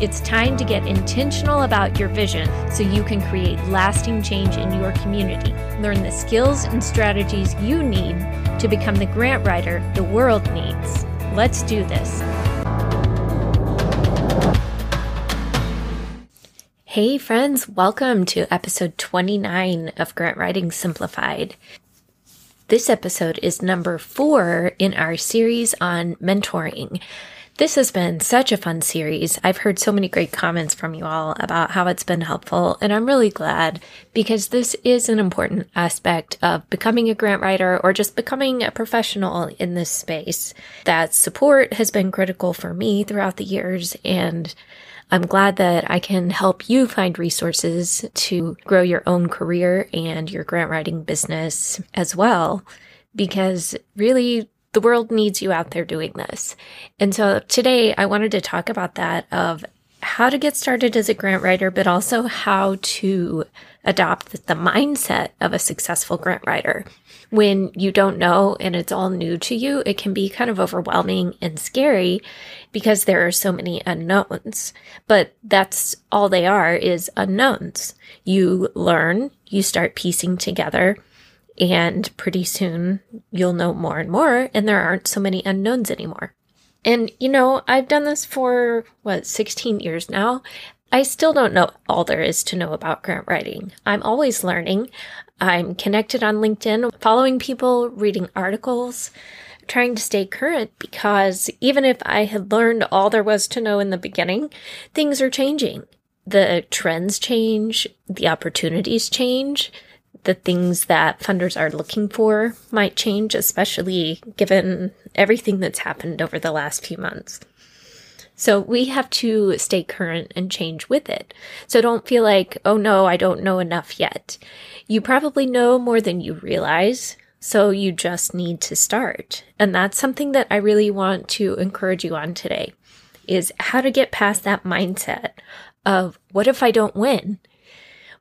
It's time to get intentional about your vision so you can create lasting change in your community. Learn the skills and strategies you need to become the grant writer the world needs. Let's do this. Hey friends, welcome to episode 29 of Grant Writing Simplified. This episode is number 4 in our series on mentoring. This has been such a fun series. I've heard so many great comments from you all about how it's been helpful, and I'm really glad because this is an important aspect of becoming a grant writer or just becoming a professional in this space. That support has been critical for me throughout the years, and I'm glad that I can help you find resources to grow your own career and your grant writing business as well, because really, the world needs you out there doing this. And so today I wanted to talk about that of how to get started as a grant writer, but also how to adopt the mindset of a successful grant writer. When you don't know and it's all new to you, it can be kind of overwhelming and scary because there are so many unknowns. But that's all they are, is unknowns. You learn, you start piecing together, and pretty soon you'll know more and more, and there aren't so many unknowns anymore. And, you know, I've done this for, 16 years now. I still don't know all there is to know about grant writing. I'm always learning. I'm connected on LinkedIn, following people, reading articles, trying to stay current, because even if I had learned all there was to know in the beginning, things are changing. The trends change, the opportunities change. The things that funders are looking for might change, especially given everything that's happened over the last few months. So we have to stay current and change with it. So don't feel like, oh no, I don't know enough yet. You probably know more than you realize, so you just need to start. And that's something that I really want to encourage you on today, is how to get past that mindset of, what if I don't win?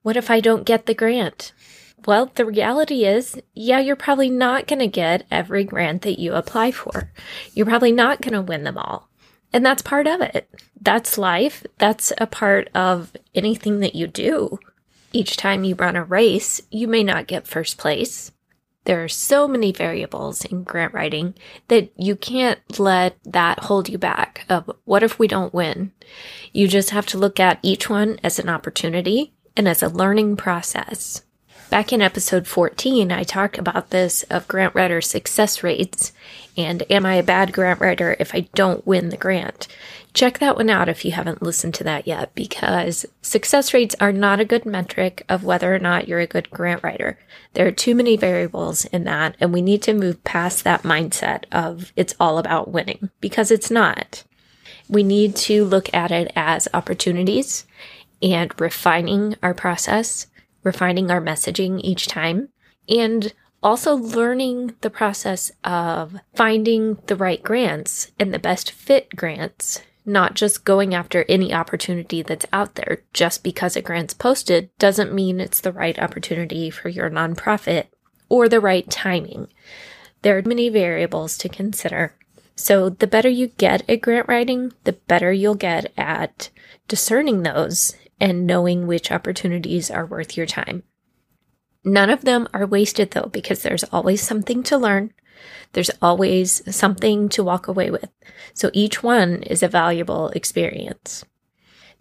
What if I don't get the grant? Well, the reality is, you're probably not going to get every grant that you apply for. You're probably not going to win them all. And that's part of it. That's life. That's a part of anything that you do. Each time you run a race, you may not get first place. There are so many variables in grant writing that you can't let that hold you back of, what if we don't win? You just have to look at each one as an opportunity and as a learning process. Back in episode 14, I talked about this of grant writer success rates and am I a bad grant writer if I don't win the grant? Check that one out if you haven't listened to that yet, because success rates are not a good metric of whether or not you're a good grant writer. There are too many variables in that, and we need to move past that mindset of it's all about winning, because it's not. We need to look at it as opportunities and refining our process, refining our messaging each time, and also learning the process of finding the right grants and the best fit grants, not just going after any opportunity that's out there. Just because a grant's posted doesn't mean it's the right opportunity for your nonprofit or the right timing. There are many variables to consider. So the better you get at grant writing, the better you'll get at discerning those and knowing which opportunities are worth your time. None of them are wasted though, because there's always something to learn. There's always something to walk away with. So each one is a valuable experience.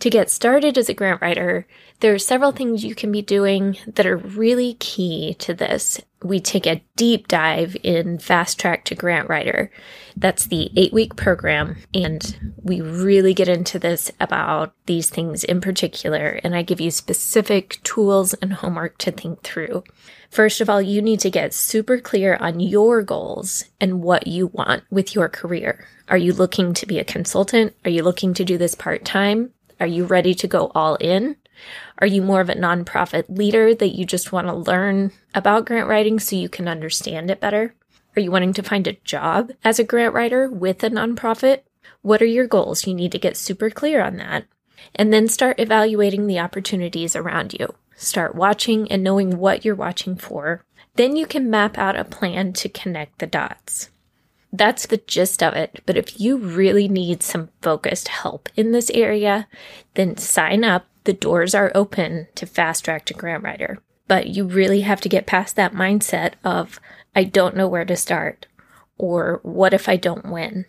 To get started as a grant writer, there are several things you can be doing that are really key to this. We take a deep dive in Fast Track to Grant Writer. That's the 8-week program, and we really get into this about these things in particular, and I give you specific tools and homework to think through. First of all, you need to get super clear on your goals and what you want with your career. Are you looking to be a consultant? Are you looking to do this part-time? Are you ready to go all in? Are you more of a nonprofit leader that you just want to learn about grant writing so you can understand it better? Are you wanting to find a job as a grant writer with a nonprofit? What are your goals? You need to get super clear on that. And then start evaluating the opportunities around you. Start watching and knowing what you're watching for. Then you can map out a plan to connect the dots. That's the gist of it, but if you really need some focused help in this area, then sign up. The doors are open to Fast Track to Grant Writer, but you really have to get past that mindset of, I don't know where to start, or what if I don't win,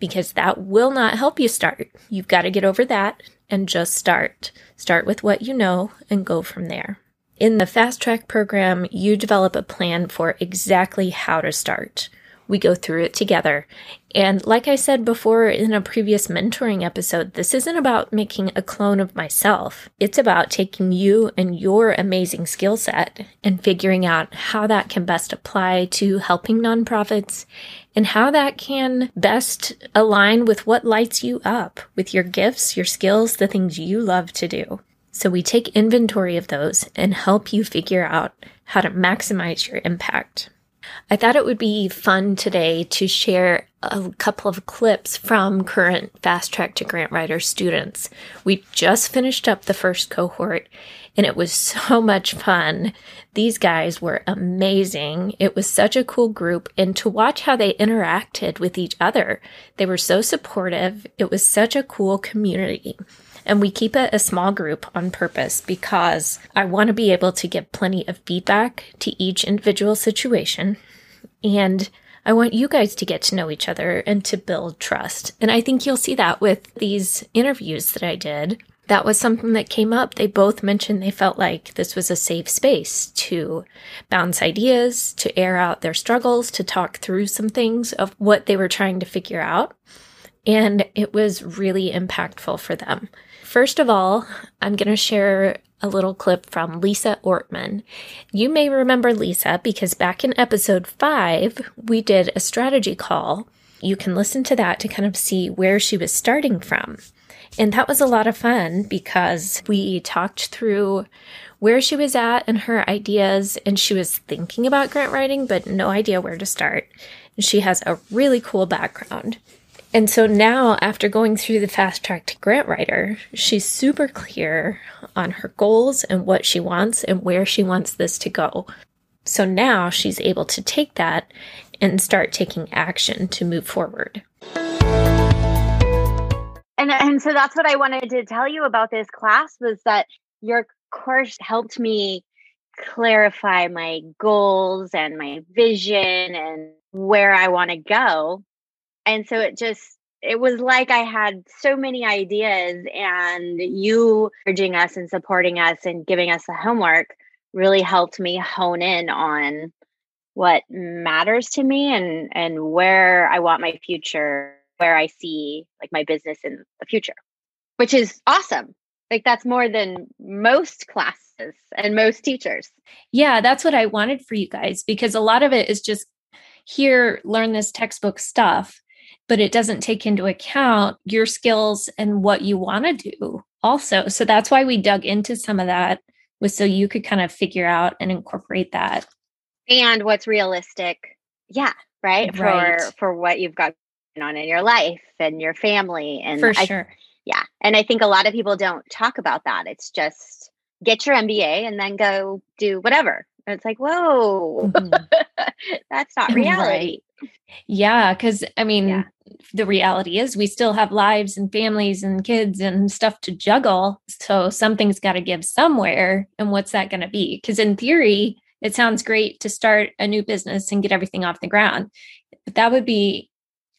because that will not help you start. You've got to get over that and just start. Start with what you know and go from there. In the Fast Track program, you develop a plan for exactly how to start. We go through it together. And like I said before in a previous mentoring episode, this isn't about making a clone of myself. It's about taking you and your amazing skill set and figuring out how that can best apply to helping nonprofits and how that can best align with what lights you up, with your gifts, your skills, the things you love to do. So we take inventory of those and help you figure out how to maximize your impact. I thought it would be fun today to share a couple of clips from current Fast Track to Grant Writer students. We just finished up the first cohort, and it was so much fun. These guys were amazing. It was such a cool group, and to watch how they interacted with each other. They were so supportive. It was such a cool community. And we keep it a small group on purpose because I want to be able to give plenty of feedback to each individual situation. And I want you guys to get to know each other and to build trust. And I think you'll see that with these interviews that I did. That was something that came up. They both mentioned they felt like this was a safe space to bounce ideas, to air out their struggles, to talk through some things of what they were trying to figure out. And it was really impactful for them. First of all, I'm going to share a little clip from Lisa Ortman. You may remember Lisa because back in episode 5, we did a strategy call. You can listen to that to kind of see where she was starting from. And that was a lot of fun because we talked through where she was at and her ideas, and she was thinking about grant writing, but no idea where to start. And she has a really cool background. And so now, after going through the Fast Track to Grant Writer, she's super clear on her goals and what she wants and where she wants this to go. So now she's able to take that and start taking action to move forward. And so that's what I wanted to tell you about this class, was that your course helped me clarify my goals and my vision and where I want to go. And so it was like I had so many ideas, and you urging us and supporting us and giving us the homework really helped me hone in on what matters to me and where I want my future, where I see like my business in the future, which is awesome. Like that's more than most classes and most teachers. Yeah, that's what I wanted for you guys, because a lot of it is just here, learn this textbook stuff. But it doesn't take into account your skills and what you want to do also. So that's why we dug into some of that, was so you could kind of figure out and incorporate that. And what's realistic. Yeah. Right. For what you've got going on in your life and your family. And sure. Yeah. And I think a lot of people don't talk about that. It's just get your MBA and then go do whatever. And it's like, whoa, that's not reality. Right. Yeah. Cause I mean, The reality is we still have lives and families and kids and stuff to juggle. So something's got to give somewhere. And what's that going to be? Cause in theory, it sounds great to start a new business and get everything off the ground, but that would be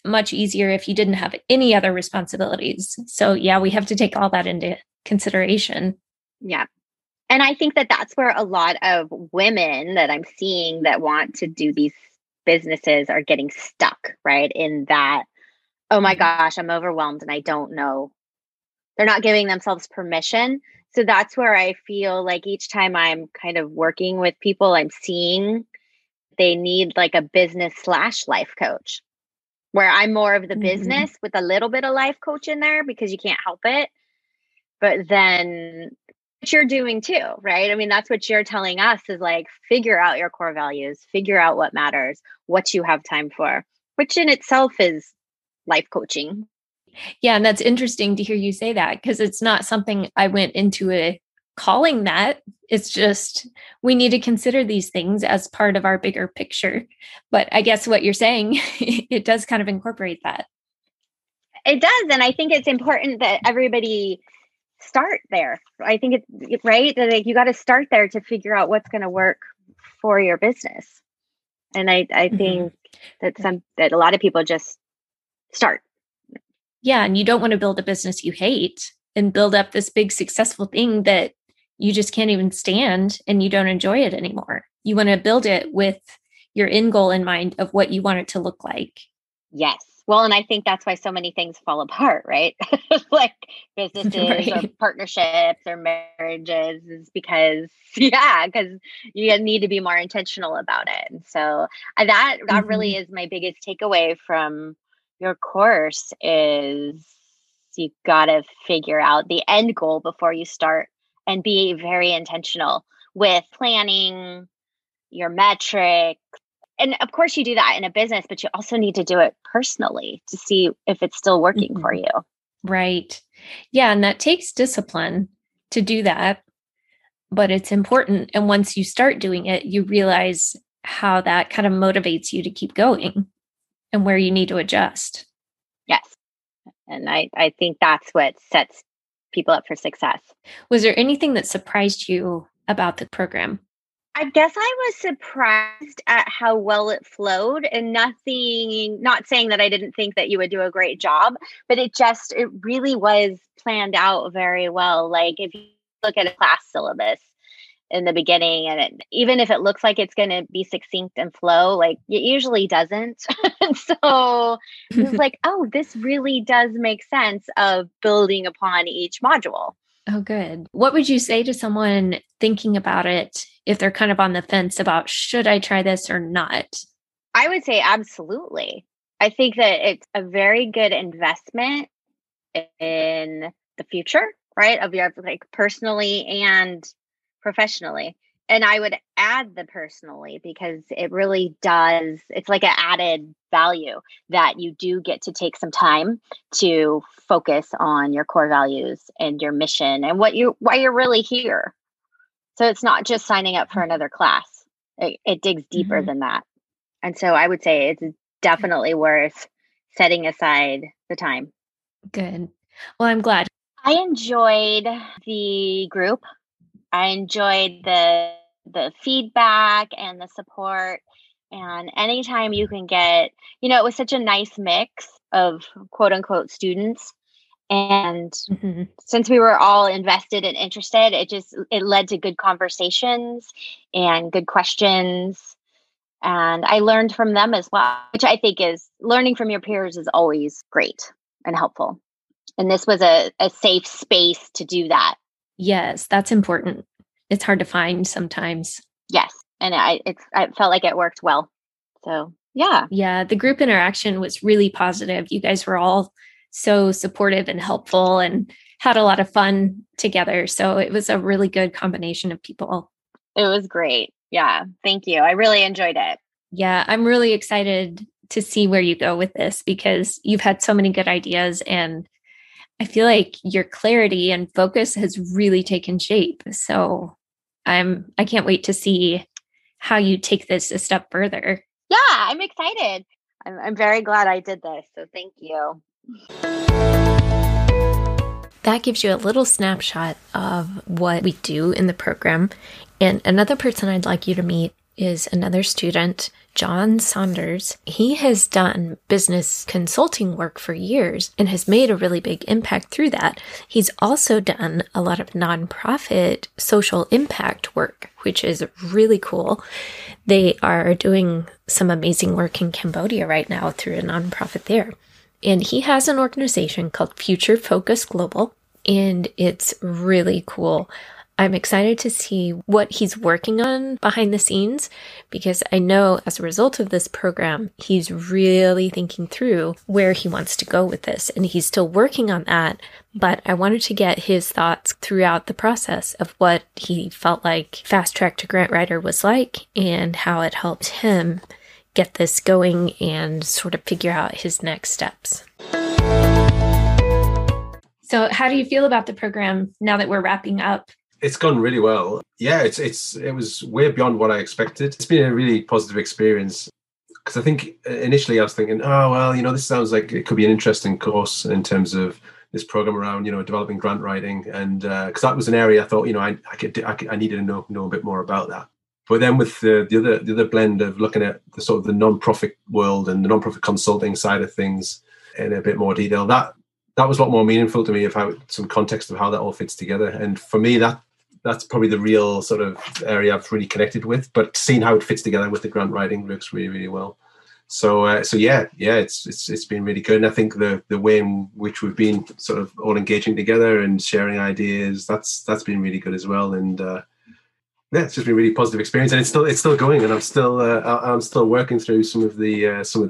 much easier if you didn't have any other responsibilities. So yeah, we have to take all that into consideration. Yeah. And I think that that's where a lot of women that I'm seeing that want to do these businesses are getting stuck, right? In that, oh my gosh, I'm overwhelmed and I don't know. They're not giving themselves permission. So that's where I feel like each time I'm kind of working with people, I'm seeing they need like a business / life coach, where I'm more of the business with a little bit of life coach in there because you can't help it. But then you're doing too, right? I mean, that's what you're telling us is like, figure out your core values, figure out what matters, what you have time for, which in itself is life coaching. Yeah. And that's interesting to hear you say that, because it's not something I went into calling that. It's just, we need to consider these things as part of our bigger picture. But I guess what you're saying, it does kind of incorporate that. It does. And I think it's important that everybody start there. I think it's right that like, you got to start there to figure out what's going to work for your business. And I think that a lot of people just start. Yeah. And you don't want to build a business you hate and build up this big successful thing that you just can't even stand and you don't enjoy it anymore. You want to build it with your end goal in mind of what you want it to look like. Yes. Well, and I think that's why so many things fall apart, right? Like businesses or partnerships or marriages is because you need to be more intentional about it. And so that really is my biggest takeaway from your course is you got to figure out the end goal before you start and be very intentional with planning, your metrics. And of course you do that in a business, but you also need to do it personally to see if it's still working for you. Right. Yeah. And that takes discipline to do that, but it's important. And once you start doing it, you realize how that kind of motivates you to keep going and where you need to adjust. Yes. And I think that's what sets people up for success. Was there anything that surprised you about the program? I guess I was surprised at how well it flowed, and not saying that I didn't think that you would do a great job, but it really was planned out very well. Like if you look at a class syllabus in the beginning and even if it looks like it's going to be succinct and flow, like it usually doesn't. So it was like, oh, this really does make sense of building upon each module. Oh, good. What would you say to someone thinking about it if they're kind of on the fence about, should I try this or not? I would say absolutely. I think that it's a very good investment in the future, right? Of your like personally and professionally. And I would add the personally because it really does, it's like an added value that you do get to take some time to focus on your core values and your mission and why you're really here. So it's not just signing up for another class. It digs deeper than that. And so I would say it's definitely worth setting aside the time. Good. Well, I'm glad. I enjoyed the group. I enjoyed the feedback and the support, and anytime you can get, it was such a nice mix of quote unquote students. And since we were all invested and interested, it led to good conversations and good questions. And I learned from them as well, which I think is learning from your peers is always great and helpful. And this was a safe space to do that. Yes, that's important. It's hard to find sometimes. Yes. And I felt like it worked well. So yeah. Yeah. The group interaction was really positive. You guys were all so supportive and helpful and had a lot of fun together. So it was a really good combination of people. It was great. Yeah. Thank you. I really enjoyed it. Yeah. I'm really excited to see where you go with this because you've had so many good ideas, and I feel like your clarity and focus has really taken shape. So I can't wait to see how you take this a step further. Yeah, I'm excited. I'm very glad I did this. So thank you. That gives you a little snapshot of what we do in the program. And another person I'd like you to meet is another student, John Saunders. He has done business consulting work for years and has made a really big impact through that. He's also done a lot of nonprofit social impact work, which is really cool. They are doing some amazing work in Cambodia right now through a nonprofit there. And he has an organization called Future Focus Global, and it's really cool. I'm excited to see what he's working on behind the scenes, because I know as a result of this program, he's really thinking through where he wants to go with this, and he's still working on that, but I wanted to get his thoughts throughout the process of what he felt like Fast Track to Grant Writer was like and how it helped him get this going and sort of figure out his next steps. So how do you feel about the program now that we're wrapping up? It's gone really well. Yeah, it was way beyond what I expected. It's been a really positive experience, because I think initially I was thinking, oh, well, you know, this sounds like it could be an interesting course in terms of this program around, you know, developing grant writing. And because that was an area I thought, you know, I needed to know a bit more about that. But then with the other blend of looking at the sort of the nonprofit world and the nonprofit consulting side of things in a bit more detail, that was a lot more meaningful to me if I had some context of how that all fits together. And for me, that's probably the real sort of area I've really connected with, but seeing how it fits together with the grant writing works really, really well. So it's been really good. And I think the way in which we've been sort of all engaging together and sharing ideas, that's been really good as well. And it's just been a really positive experience, and it's still going, and I'm still working through some of the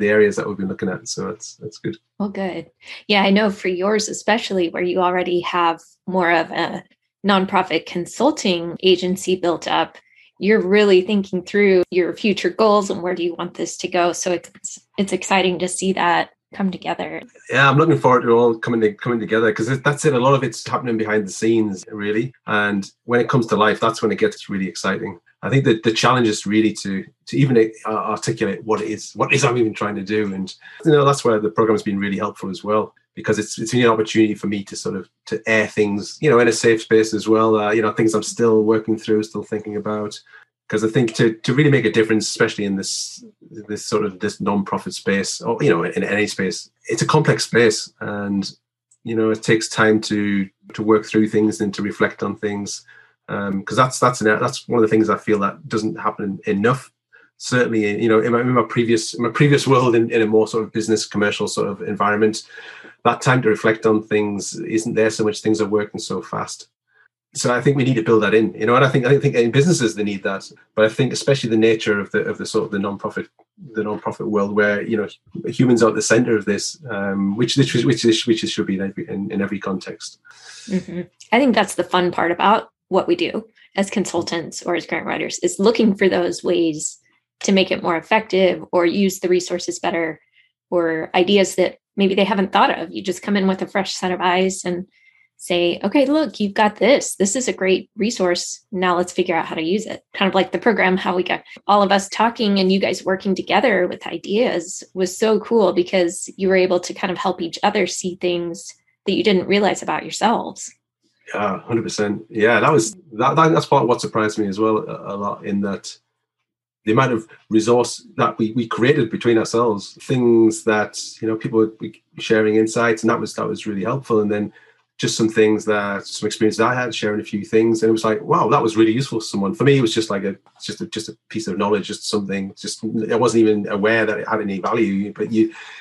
areas that we've been looking at. So that's good. Well, good. Yeah, I know for yours especially, where you already have more of a nonprofit consulting agency built up, you're really thinking through your future goals and where do you want this to go. So it's exciting to see that come together. Yeah, I'm looking forward to it all coming together, because that's it. A lot of it's happening behind the scenes, really. And when it comes to life, that's when it gets really exciting. I think that the challenge is really to even articulate what it is I'm even trying to do. And, you know, that's where the program has been really helpful as well, because it's an opportunity for me to sort of to air things, you know, in a safe space as well. You know, things I'm still working through, still thinking about, because I think to really make a difference, especially in this sort of this nonprofit space, or, you know, in any space, it's a complex space, and, you know, it takes time to work through things and to reflect on things, because that's one of the things I feel that doesn't happen enough. Certainly, you know, in my previous world, in a more sort of business commercial sort of environment, that time to reflect on things isn't there so much. Things are working so fast. So I think we need to build that in, you know, and I think in businesses they need that. But I think especially the nature of the sort of the nonprofit world, where, you know, humans are at the center of this, which should be in every context. Mm-hmm. I think that's the fun part about what we do as consultants or as grant writers, is looking for those ways to make it more effective, or use the resources better, or ideas that maybe they haven't thought of. You just come in with a fresh set of eyes and say, okay, look, you've got this. This is a great resource. Now let's figure out how to use it. Kind of like the program, how we got all of us talking and you guys working together with ideas was so cool, because you were able to kind of help each other see things that you didn't realize about yourselves. Yeah, 100%. Yeah, that's part of what surprised me as well a lot, in that the amount of resource that we created between ourselves, things that, you know, people were sharing insights, and that was really helpful. And then just some experience that I had, sharing a few things, and it was like, wow, that was really useful for someone. For me, it was just like a piece of knowledge, just something. Just I wasn't even aware that it had any value. But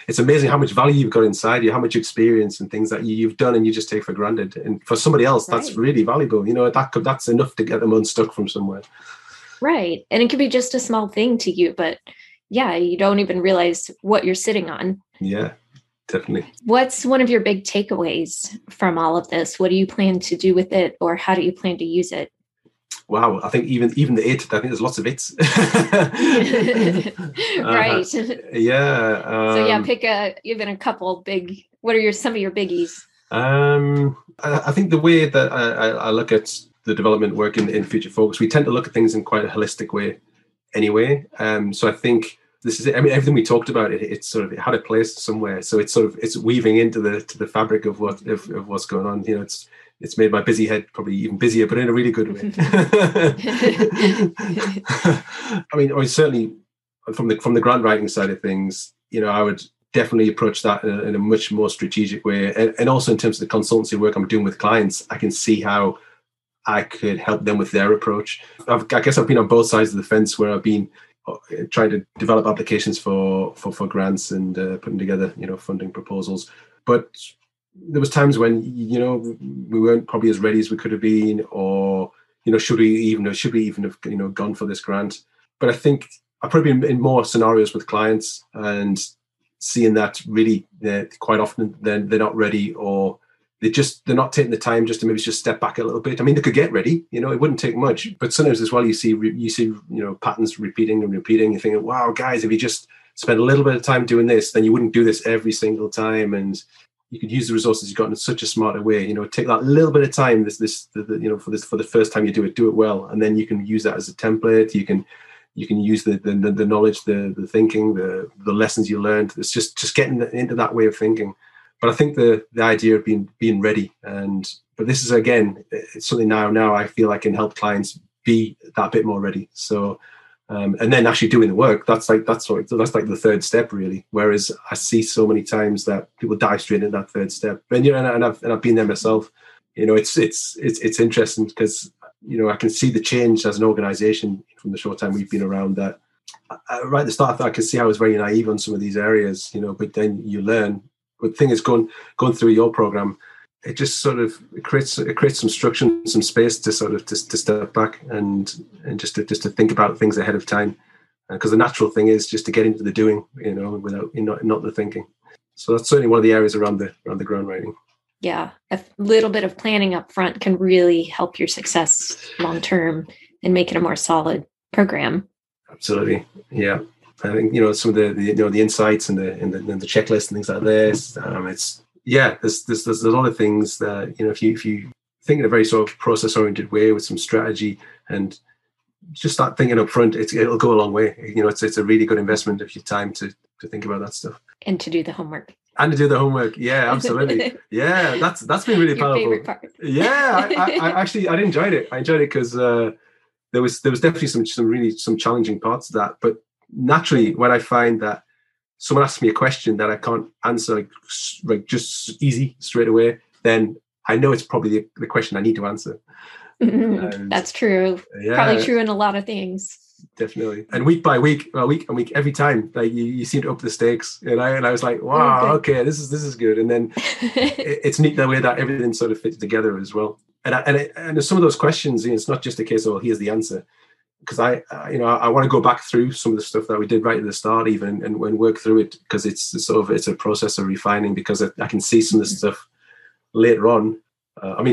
it's amazing how much value you've got inside you, how much experience and things that you've done and you just take for granted. And for somebody else, that's really valuable. You know, that's enough to get them unstuck from somewhere. Right. And it could be just a small thing to you, but yeah, you don't even realize what you're sitting on. Yeah, definitely. What's one of your big takeaways from all of this? What do you plan to do with it, or how do you plan to use it? Wow. I think even the it, I think there's lots of it's. Right. Yeah. So yeah, pick even a couple big, what are some of your biggies? I think the way that I look at the development work in Future Focus, we tend to look at things in quite a holistic way anyway. So I think this is it. I mean, everything we talked about, it had a place somewhere. So it's weaving into the fabric of what's going on. You know, it's it's made my busy head probably even busier, but in a really good way. I mean, certainly from the grant writing side of things, I would definitely approach that in a much more strategic way. And also in terms of the consultancy work I'm doing with clients, I can see how I could help them with their approach. I guess I've been on both sides of the fence where I've been trying to develop applications for grants and putting together, funding proposals. But there was times when, we weren't probably as ready as we could have been, or, should we even have, gone for this grant? But I think I've probably been in more scenarios with clients and seeing that really quite often they're not ready, or they're not taking the time just to maybe just step back a little bit. I mean, they could get ready, it wouldn't take much. But sometimes as well, you see, patterns repeating and repeating. You're thinking, wow, guys, if you just spend a little bit of time doing this, then you wouldn't do this every single time. And you could use the resources you've got in such a smarter way. Take that little bit of time. For the first time you do it well, and then you can use that as a template. You can use the knowledge, the thinking, the lessons you learned. It's just getting into that way of thinking. But I think the idea of being ready, but this is, again, it's something now I feel I can help clients be that bit more ready. So, and then actually doing the work, that's like the third step really. Whereas I see so many times that people dive straight into that third step, and I've been there myself. It's interesting because I can see the change as an organization from the short time we've been around that. Right at the start, I could see I was very naive on some of these areas, but then you learn. But the thing is, going through your program, it just sort of creates some structure and some space to sort of to step back and just to think about things ahead of time. Because the natural thing is just to get into the doing, without not the thinking. So that's certainly one of the areas around the grant writing. Yeah, a little bit of planning up front can really help your success long term and make it a more solid program. Absolutely, yeah. I think some of the insights and the checklist and things like this. There's a lot of things that if you think in a very sort of process oriented way with some strategy and just start thinking up front, it'll go a long way. It's a really good investment of your time to think about that stuff and to do the homework. And to do the homework, yeah, absolutely, yeah. That's been really powerful. Your favorite part. Yeah, I actually enjoyed it. I enjoyed it because there was definitely some really challenging parts of that, but. Naturally, when I find that someone asks me a question that I can't answer like just easy straight away, then I know it's probably the question I need to answer. Mm-hmm. That's true. Yeah. Probably true in a lot of things. Definitely. And week by week, every time, like you seem to up the stakes, and I was like, wow, okay, this is good. And then it's neat the way that everything sort of fits together as well. And some of those questions, it's not just a case of here's the answer. Because I want to go back through some of the stuff that we did right at the start, even and work through it, because it's a process of refining. Because I can see some of the stuff later on.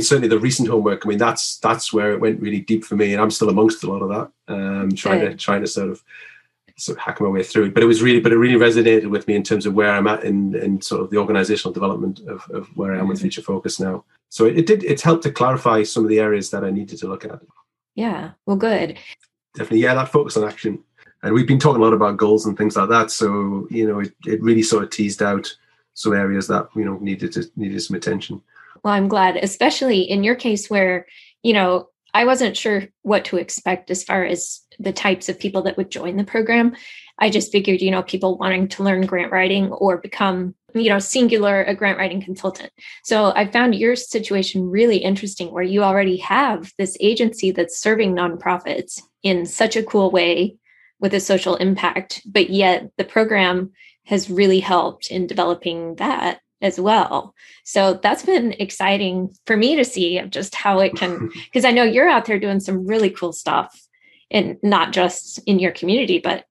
Certainly the recent homework. That's where it went really deep for me, and I'm still amongst a lot of that. Trying to sort of hack my way through it. But it really resonated with me in terms of where I'm at in sort of the organizational development of where I am with Future Focus now. So it's helped to clarify some of the areas that I needed to look at. Yeah. Well, good. Definitely, yeah, that focus on action. And we've been talking a lot about goals and things like that. So, it really sort of teased out some areas that, needed some attention. Well, I'm glad, especially in your case where, I wasn't sure what to expect as far as the types of people that would join the program. I just figured, people wanting to learn grant writing or become, a grant writing consultant. So I found your situation really interesting where you already have this agency that's serving nonprofits in such a cool way with a social impact, but yet the program has really helped in developing that as well. So that's been exciting for me to see just how it can, because I know you're out there doing some really cool stuff, and not just in your community, but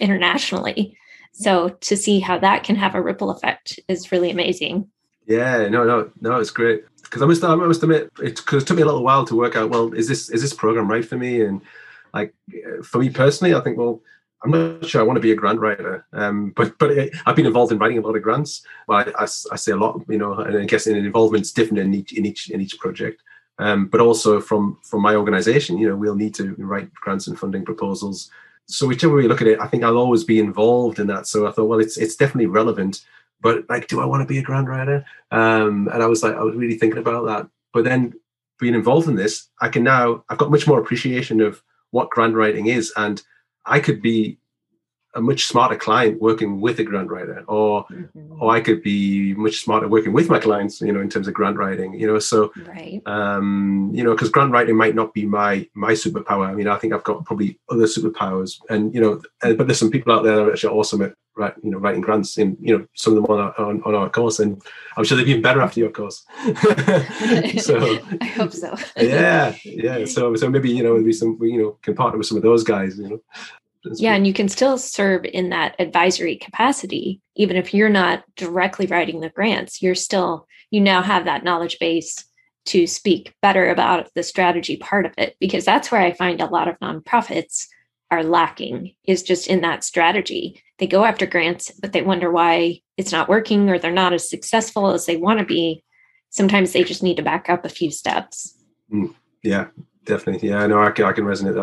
internationally. So to see how that can have a ripple effect is really amazing. Yeah, no, it's great. Because I must admit, it took me a little while to work out, well, is this program right for me? And like, for me personally, I think, well, I'm not sure I want to be a grant writer. But I've been involved in writing a lot of grants. Well, I say a lot, and I guess involvement's different in each project. But also from my organization, we'll need to write grants and funding proposals. So whichever way you look at it, I think I'll always be involved in that. So I thought, well, it's definitely relevant, but like, do I want to be a grant writer? And I was really thinking about that. But then being involved in this, I've got much more appreciation of what grant writing is, and I could be a much smarter client working with a grant writer, or I could be much smarter working with my clients, in terms of grant writing, so, right. Because grant writing might not be my superpower. I mean, I think I've got probably other superpowers, and, but there's some people out there that are actually awesome at, writing grants, and, some of them on our course, and I'm sure they'd be even better after your course. So I hope so. Yeah. So maybe, maybe some, can partner with some of those guys, Yeah, and you can still serve in that advisory capacity, even if you're not directly writing the grants. You now have that knowledge base to speak better about the strategy part of it, because that's where I find a lot of nonprofits are lacking, is just in that strategy. They go after grants, but they wonder why it's not working, or they're not as successful as they want to be. Sometimes they just need to back up a few steps. Yeah. Definitely. Yeah, no, I can resonate.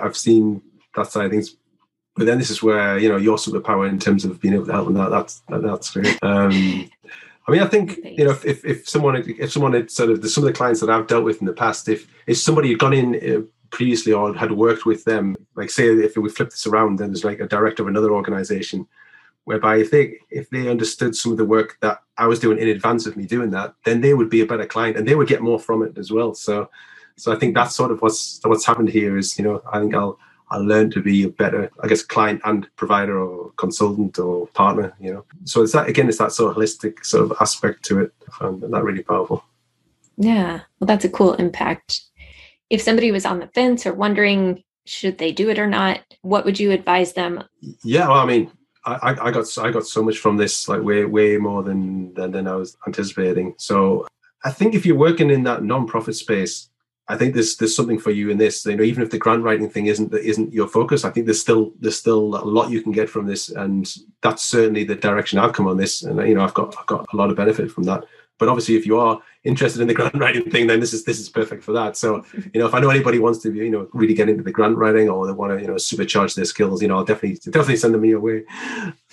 I've seen that side of things. But then this is where, your superpower in terms of being able to help them, that's great. I think, if someone had sort of, some of the clients that I've dealt with in the past, if somebody had gone in previously or had worked with them, like say if we flip this around, then there's like a director of another organization, whereby if they understood some of the work that I was doing in advance of me doing that, then they would be a better client and they would get more from it as well. So I think that's sort of what's happened here is, I think I'll learn to be a better, client and provider or consultant or partner, So it's that sort of holistic sort of aspect to it. I found that really powerful. Yeah. Well, that's a cool impact. If somebody was on the fence or wondering, should they do it or not, what would you advise them? Yeah. Well, I got so much from this, like way more than I was anticipating. So I think if you're working in that nonprofit space, I think there's something for you in this. Even if the grant writing thing isn't your focus, I think there's still a lot you can get from this, and that's certainly the direction I've come on this. And I've got a lot of benefit from that. But obviously, if you are interested in the grant writing thing, then this is perfect for that. So, if I know anybody wants to, really get into the grant writing, or they want to, supercharge their skills, I'll definitely send them your way.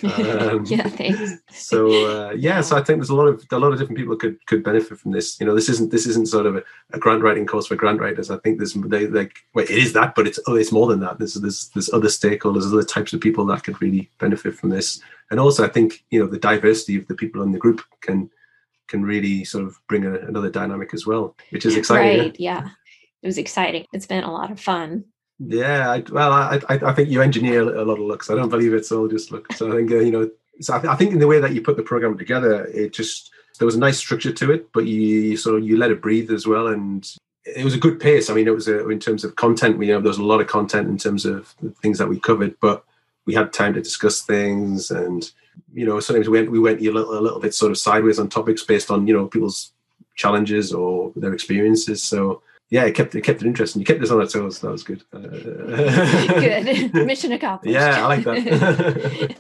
Yeah, thanks. So, so I think there's a lot of different people could benefit from this. This isn't sort of a grant writing course for grant writers. I think it is that, but it's more than that. There's other stakeholders, other types of people that could really benefit from this. And also, I think the diversity of the people in the group can really sort of bring another dynamic as well, which is exciting. Right, yeah. It was exciting. It's been a lot of fun. Yeah, I think you engineer a lot of looks. I don't believe it's all just luck. So I think, I think in the way that you put the program together, there was a nice structure to it, but you let it breathe as well. And it was a good pace. I mean, it was in terms of content, there was a lot of content in terms of the things that we covered, but we had time to discuss things, and sometimes we went a little bit sort of sideways on topics based on people's challenges or their experiences. So yeah, it kept it interesting. You kept us on our toes. That was good. Good mission accomplished. Yeah, I like that.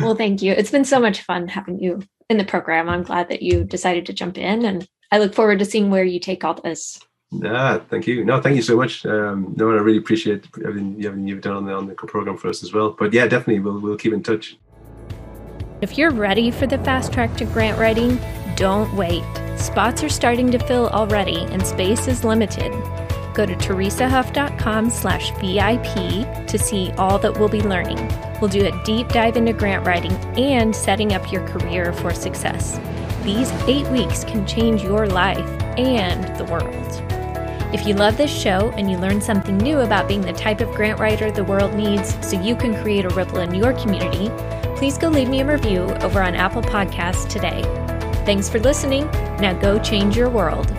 Well, thank you. It's been so much fun having you in the program. I'm glad that you decided to jump in, and I look forward to seeing where you take all this. Thank you. No, thank you so much. I really appreciate everything you've done on the program for us as well. But yeah, definitely, we'll keep in touch. If you're ready for the fast track to grant writing, don't wait. Spots are starting to fill already, and space is limited. Go to teresahuff.com/VIP to see all that we'll be learning. We'll do a deep dive into grant writing and setting up your career for success. These 8 weeks can change your life and the world. If you love this show and you learn something new about being the type of grant writer the world needs so you can create a ripple in your community, please go leave me a review over on Apple Podcasts today. Thanks for listening. Now go change your world.